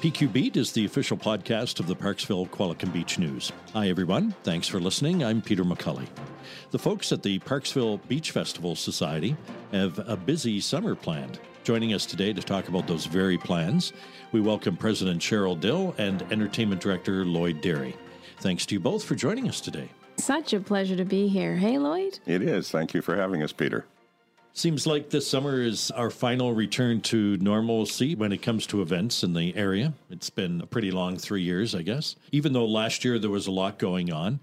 PQ Beat is the official podcast of the Parksville Qualicum Beach News. Hi, everyone. Thanks for listening. I'm Peter McCulley. The folks at the Parksville Beach Festival Society have a busy summer planned. Joining us today to talk about those very plans, we welcome President Cheryl Dill and Entertainment Director Lloyd Derry. Thanks to you both for joining us today. Such a pleasure to be here. Hey, Lloyd? It is. Thank you for having us, Peter. Seems like this summer is our final return to normalcy when it comes to events in the area. It's been a pretty long 3 years, I guess. Even though last year there was a lot going on.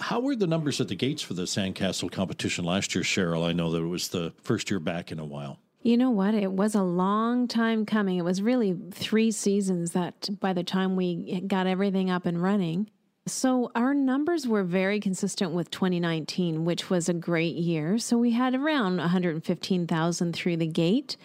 How were the numbers at the gates for the Sandcastle competition last year, Cheryl? I know that it was the first year back in a while. You know what? It was a long time coming. It was really 3 seasons that by the time we got everything up and running. So our numbers were very consistent with 2019, which was a great year. So we had around 115,000 through the gate.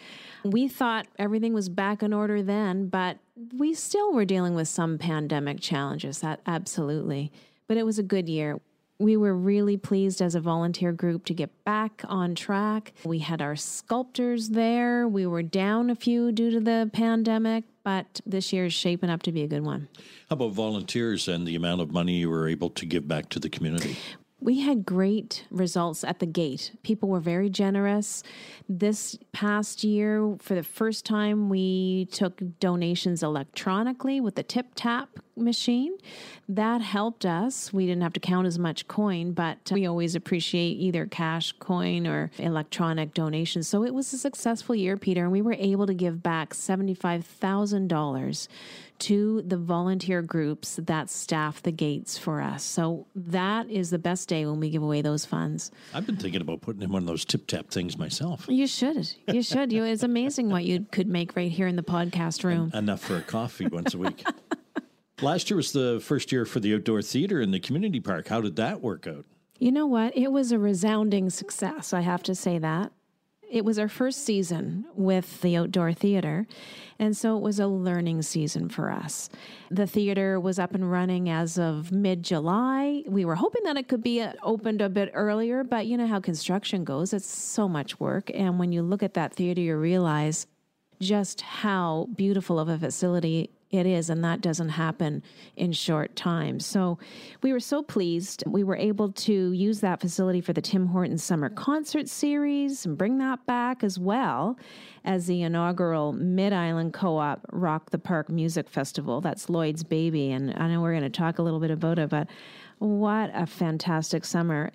We thought everything was back in order then, but we still were dealing with some pandemic challenges, that absolutely. But it was a good year. We were really pleased as a volunteer group to get back on track. We had our sculptors there. We were down a few due to the pandemic, but this year is shaping up to be a good one. How about volunteers and the amount of money you were able to give back to the community? We had great results at the gate. People were very generous. This past year, for the first time, we took donations electronically with the tip-tap machine. That helped us. We didn't have to count as much coin, but we always appreciate either cash, coin, or electronic donations. So it was a successful year, Peter, and we were able to give back $75,000 to the volunteer groups that staff the gates for us. So that is the best day when we give away those funds. I've been thinking about putting in one of those tip-tap things myself. You should. You should. It's amazing what you could make right here in the podcast room. Enough for a coffee once a week. Last year was the first year for the outdoor theater in the community park. How did that work out? You know what? It was a resounding success, I have to say that. It was our first season with the outdoor theater, and so it was a learning season for us. The theater was up and running as of mid-July. We were hoping that it could be opened a bit earlier, but you know how construction goes. It's so much work, and when you look at that theater, you realize just how beautiful of a facility it is, and that doesn't happen in short time. So we were so pleased. We were able to use that facility for the Tim Hortons Summer Concert Series and bring that back, as well as the inaugural Mid-Island Co-op Rock the Park Music Festival. That's Lloyd's baby, and I know we're going to talk a little bit about it, but what a fantastic summer.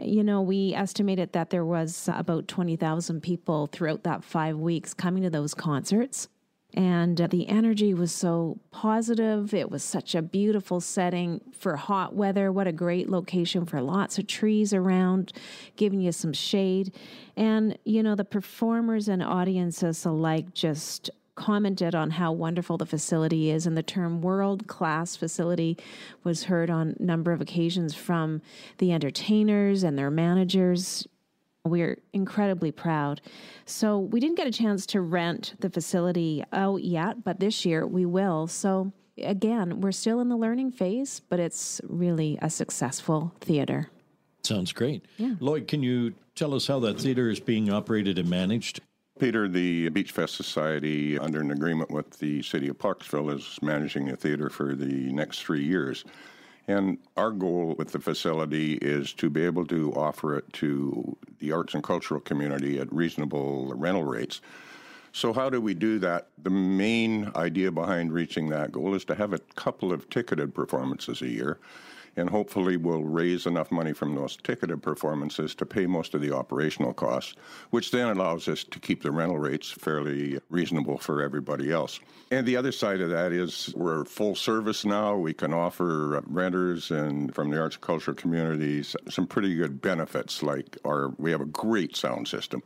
You know, we estimated that there was about 20,000 people throughout that 5 weeks coming to those concerts. And the energy was so positive. It was such a beautiful setting for hot weather. What a great location for lots of trees around, giving you some shade. And, you know, the performers and audiences alike just commented on how wonderful the facility is, and the term world-class facility was heard on a number of occasions from the entertainers and their managers. We're incredibly proud. So we didn't get a chance to rent the facility out yet, but this year we will. So again, we're still in the learning phase, but it's really a successful theater. Sounds great. Yeah. Lloyd, can you tell us how that theater is being operated and managed? Peter, the Beachfest Society, under an agreement with the City of Parksville, is managing the theater for the next 3 years. And our goal with the facility is to be able to offer it to the arts and cultural community at reasonable rental rates. So how do we do that? The main idea behind reaching that goal is to have a couple of ticketed performances a year, and hopefully we'll raise enough money from those ticketed performances to pay most of the operational costs, which then allows us to keep the rental rates fairly reasonable for everybody else. And the other side of that is we're full service now. We can offer renters and from the arts and culture communities some pretty good benefits, like we have a great sound system.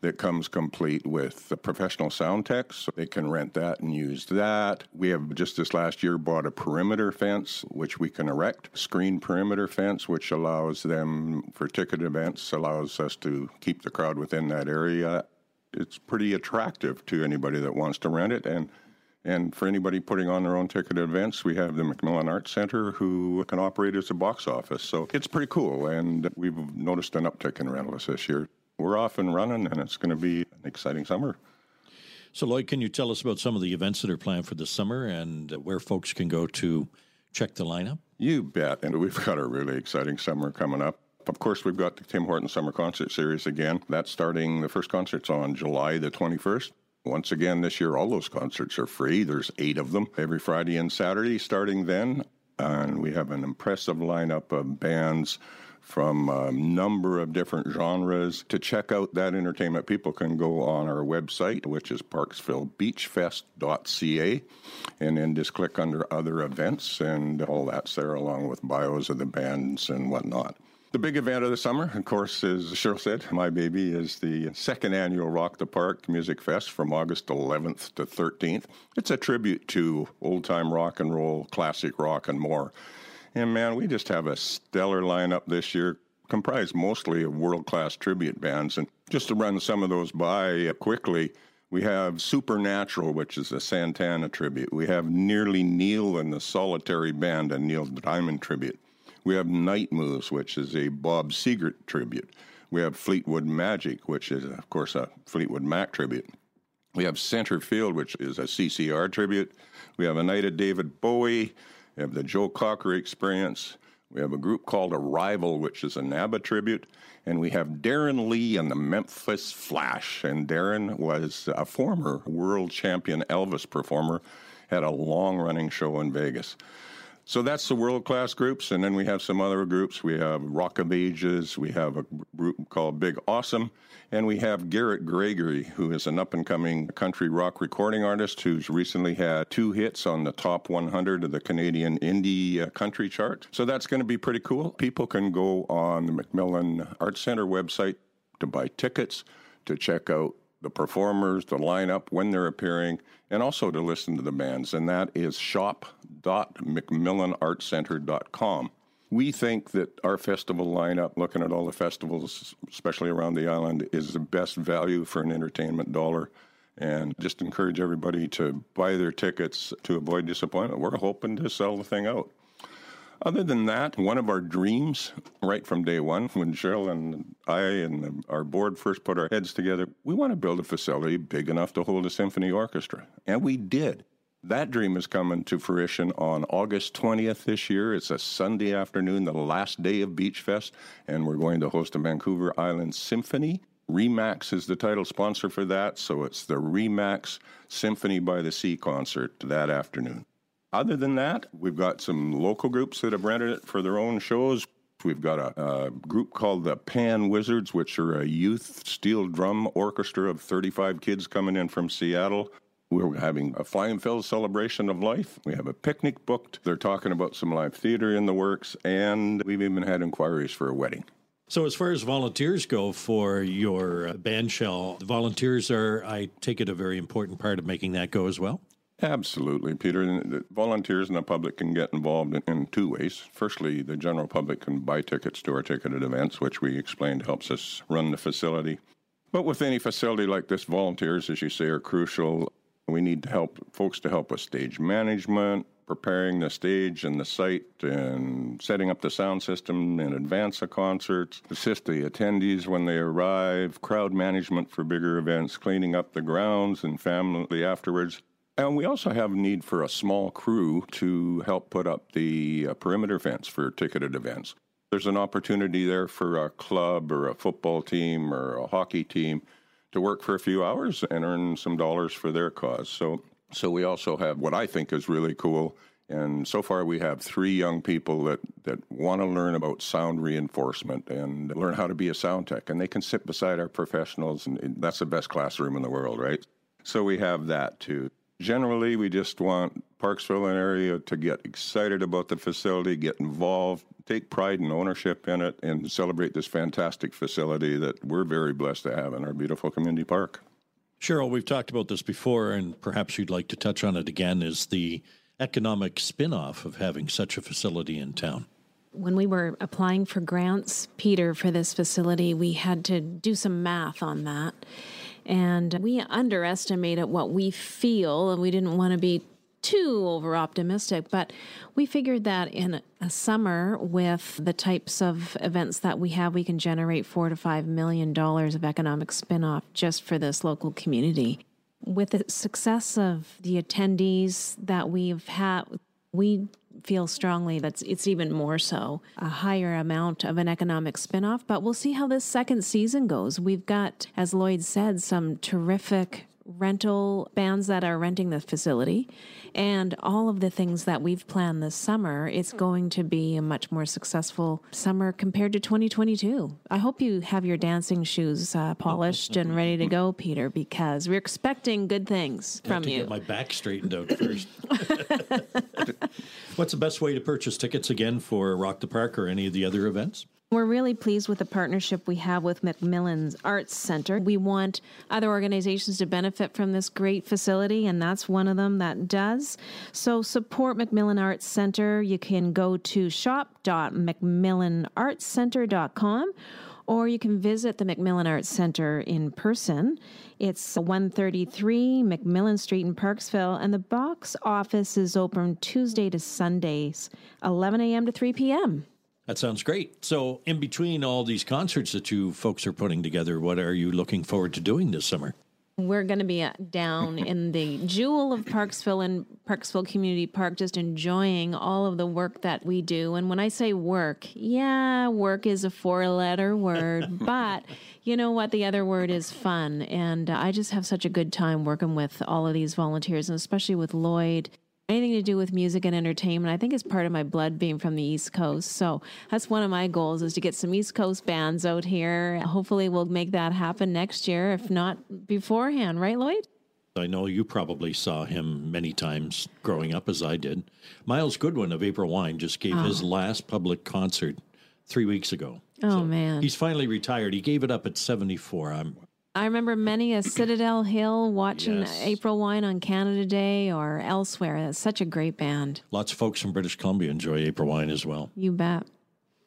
that comes complete with the professional sound techs. So they can rent that and use that. We have just this last year bought a perimeter fence, which we can erect, screen perimeter fence, which allows them for ticket events, allows us to keep the crowd within that area. It's pretty attractive to anybody that wants to rent it. And for anybody putting on their own ticket events, we have the McMillan Arts Centre who can operate as a box office. So it's pretty cool, and we've noticed an uptick in rentals this year. We're off and running, and it's going to be an exciting summer. So, Lloyd, can you tell us about some of the events that are planned for this summer and where folks can go to check the lineup? You bet, and we've got a really exciting summer coming up. Of course, we've got the Tim Hortons Summer Concert Series again. That's starting, the first concert's on July the 21st. Once again, this year, all those concerts are free. There's 8 of them every Friday and Saturday starting then. And we have an impressive lineup of bands from a number of different genres. To check out that entertainment, people can go on our website, which is parksvillebeachfest.ca, and then just click under Other Events, and all that's there, along with bios of the bands and whatnot. The big event of the summer, of course, as Cheryl said, my baby, is the second annual Rock the Park Music Fest from August 11th to 13th. It's a tribute to old-time rock and roll, classic rock, and more. And man, we just have a stellar lineup this year, comprised mostly of world-class tribute bands. And just to run some of those by quickly, we have Supernatural, which is a Santana tribute. We have Nearly Neil and the Solitary Band, a Neil Diamond tribute. We have Night Moves, which is a Bob Seger tribute. We have Fleetwood Magic, which is, of course, a Fleetwood Mac tribute. We have Centerfield, which is a CCR tribute. We have a Night of David Bowie. We have the Joe Cocker Experience. We have a group called Arrival, which is a ABBA tribute. And we have Darren Lee and the Memphis Flash. And Darren was a former world champion Elvis performer, had a long-running show in Vegas. So that's the world-class groups, and then we have some other groups. We have Rock of Ages, we have a group called Big Awesome, and we have Garrett Gregory, who is an up-and-coming country rock recording artist who's recently had 2 hits on the top 100 of the Canadian indie country chart. So that's going to be pretty cool. People can go on the McMillan Arts Centre website to buy tickets, to check out the performers, the lineup, when they're appearing, and also to listen to the bands, and that is shop.mcmillanartscenter.com. We think that our festival lineup, looking at all the festivals, especially around the island, is the best value for an entertainment dollar, and just encourage everybody to buy their tickets to avoid disappointment. We're hoping to sell the thing out. Other than that, one of our dreams, right from day one, when Cheryl and I and our board first put our heads together, we want to build a facility big enough to hold a symphony orchestra, and we did. That dream is coming to fruition on August 20th this year. It's a Sunday afternoon, the last day of Beachfest, and we're going to host a Vancouver Island Symphony. REMAX is the title sponsor for that, so it's the REMAX Symphony by the Sea concert that afternoon. Other than that, we've got some local groups that have rented it for their own shows. We've got a group called the Pan Wizards, which are a youth steel drum orchestra of 35 kids coming in from Seattle. We're having a Fly and Fill celebration of life. We have a picnic booked. They're talking about some live theater in the works, and we've even had inquiries for a wedding. So as far as volunteers go for your band shell, volunteers are, I take it, a very important part of making that go as well? Absolutely, Peter. The volunteers and the public can get involved in 2 ways. Firstly, the general public can buy tickets to our ticketed events, which we explained helps us run the facility. But with any facility like this, volunteers, as you say, are crucial. We need to help folks to help with stage management, preparing the stage and the site, and setting up the sound system in advance of concerts, assist the attendees when they arrive, crowd management for bigger events, cleaning up the grounds and family afterwards. And we also have a need for a small crew to help put up the perimeter fence for ticketed events. There's an opportunity there for a club or a football team or a hockey team to work for a few hours and earn some dollars for their cause. So we also have what I think is really cool. And so far we have 3 young people that want to learn about sound reinforcement and learn how to be a sound tech. And they can sit beside our professionals, and that's the best classroom in the world, right? So we have that too. Generally, we just want Parksville and area to get excited about the facility, get involved, take pride and ownership in it, and celebrate this fantastic facility that we're very blessed to have in our beautiful community park. Cheryl, we've talked about this before, and perhaps you'd like to touch on it again, is the economic spin-off of having such a facility in town. When we were applying for grants, Peter, for this facility, we had to do some math on that. And we underestimated what we feel, and we didn't want to be too over-optimistic, but we figured that in a summer with the types of events that we have, we can generate $4 to $5 million of economic spin-off just for this local community. With the success of the attendees that we've had, we feel strongly that it's even more so a higher amount of an economic spinoff, but we'll see how this second season goes. We've got, as Lloyd said, some terrific rental bands that are renting the facility, and all of the things that we've planned this summer, it's going to be a much more successful summer compared to 2022. I hope you have your dancing shoes polished and ready to go, Peter, because we're expecting good things from you. I have to get my back straightened out first. What's the best way to purchase tickets again for Rock the Park or any of the other events? We're really pleased with the partnership we have with McMillan Arts Centre. We want other organizations to benefit from this great facility, and that's one of them that does. So support McMillan Arts Centre. You can go to shop.mcmillanartscenter.com, or you can visit the McMillan Arts Centre in person. It's 133 McMillan Street in Parksville, and the box office is open Tuesday to Sundays, 11 a.m. to 3 p.m. That sounds great. So in between all these concerts that you folks are putting together, what are you looking forward to doing this summer? We're going to be down in the jewel of Parksville and Parksville Community Park, just enjoying all of the work that we do. And when I say work, yeah, work is a four-letter word, but you know what? The other word is fun. And I just have such a good time working with all of these volunteers, and especially with Lloyd. Anything to do with music and entertainment, I think, is part of my blood being from the East Coast. So that's one of my goals, is to get some East Coast bands out here. Hopefully we'll make that happen next year, if not beforehand. Right, Lloyd? I know you probably saw him many times growing up, as I did. Miles Goodwin of April Wine just gave his last public concert 3 weeks ago. Oh, so man. He's finally retired. He gave it up at 74. I remember many a Citadel Hill watching April Wine on Canada Day or elsewhere. That's such a great band. Lots of folks from British Columbia enjoy April Wine as well. You bet.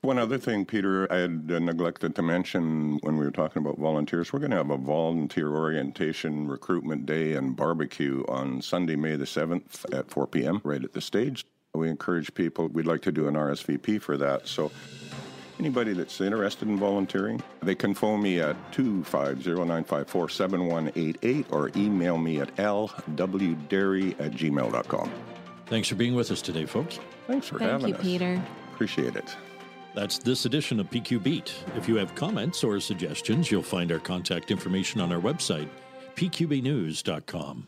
One other thing, Peter, I had neglected to mention when we were talking about volunteers, we're going to have a volunteer orientation recruitment day and barbecue on Sunday, May the 7th at 4 p.m. right at the stage. We encourage people. We'd like to do an RSVP for that. So anybody that's interested in volunteering, they can phone me at 250-954-7188 or email me at lwderry@gmail.com. Thanks for being with us today, folks. Thanks for having us. Thank you, Peter. Appreciate it. That's this edition of PQ Beat. If you have comments or suggestions, you'll find our contact information on our website, pqbnews.com.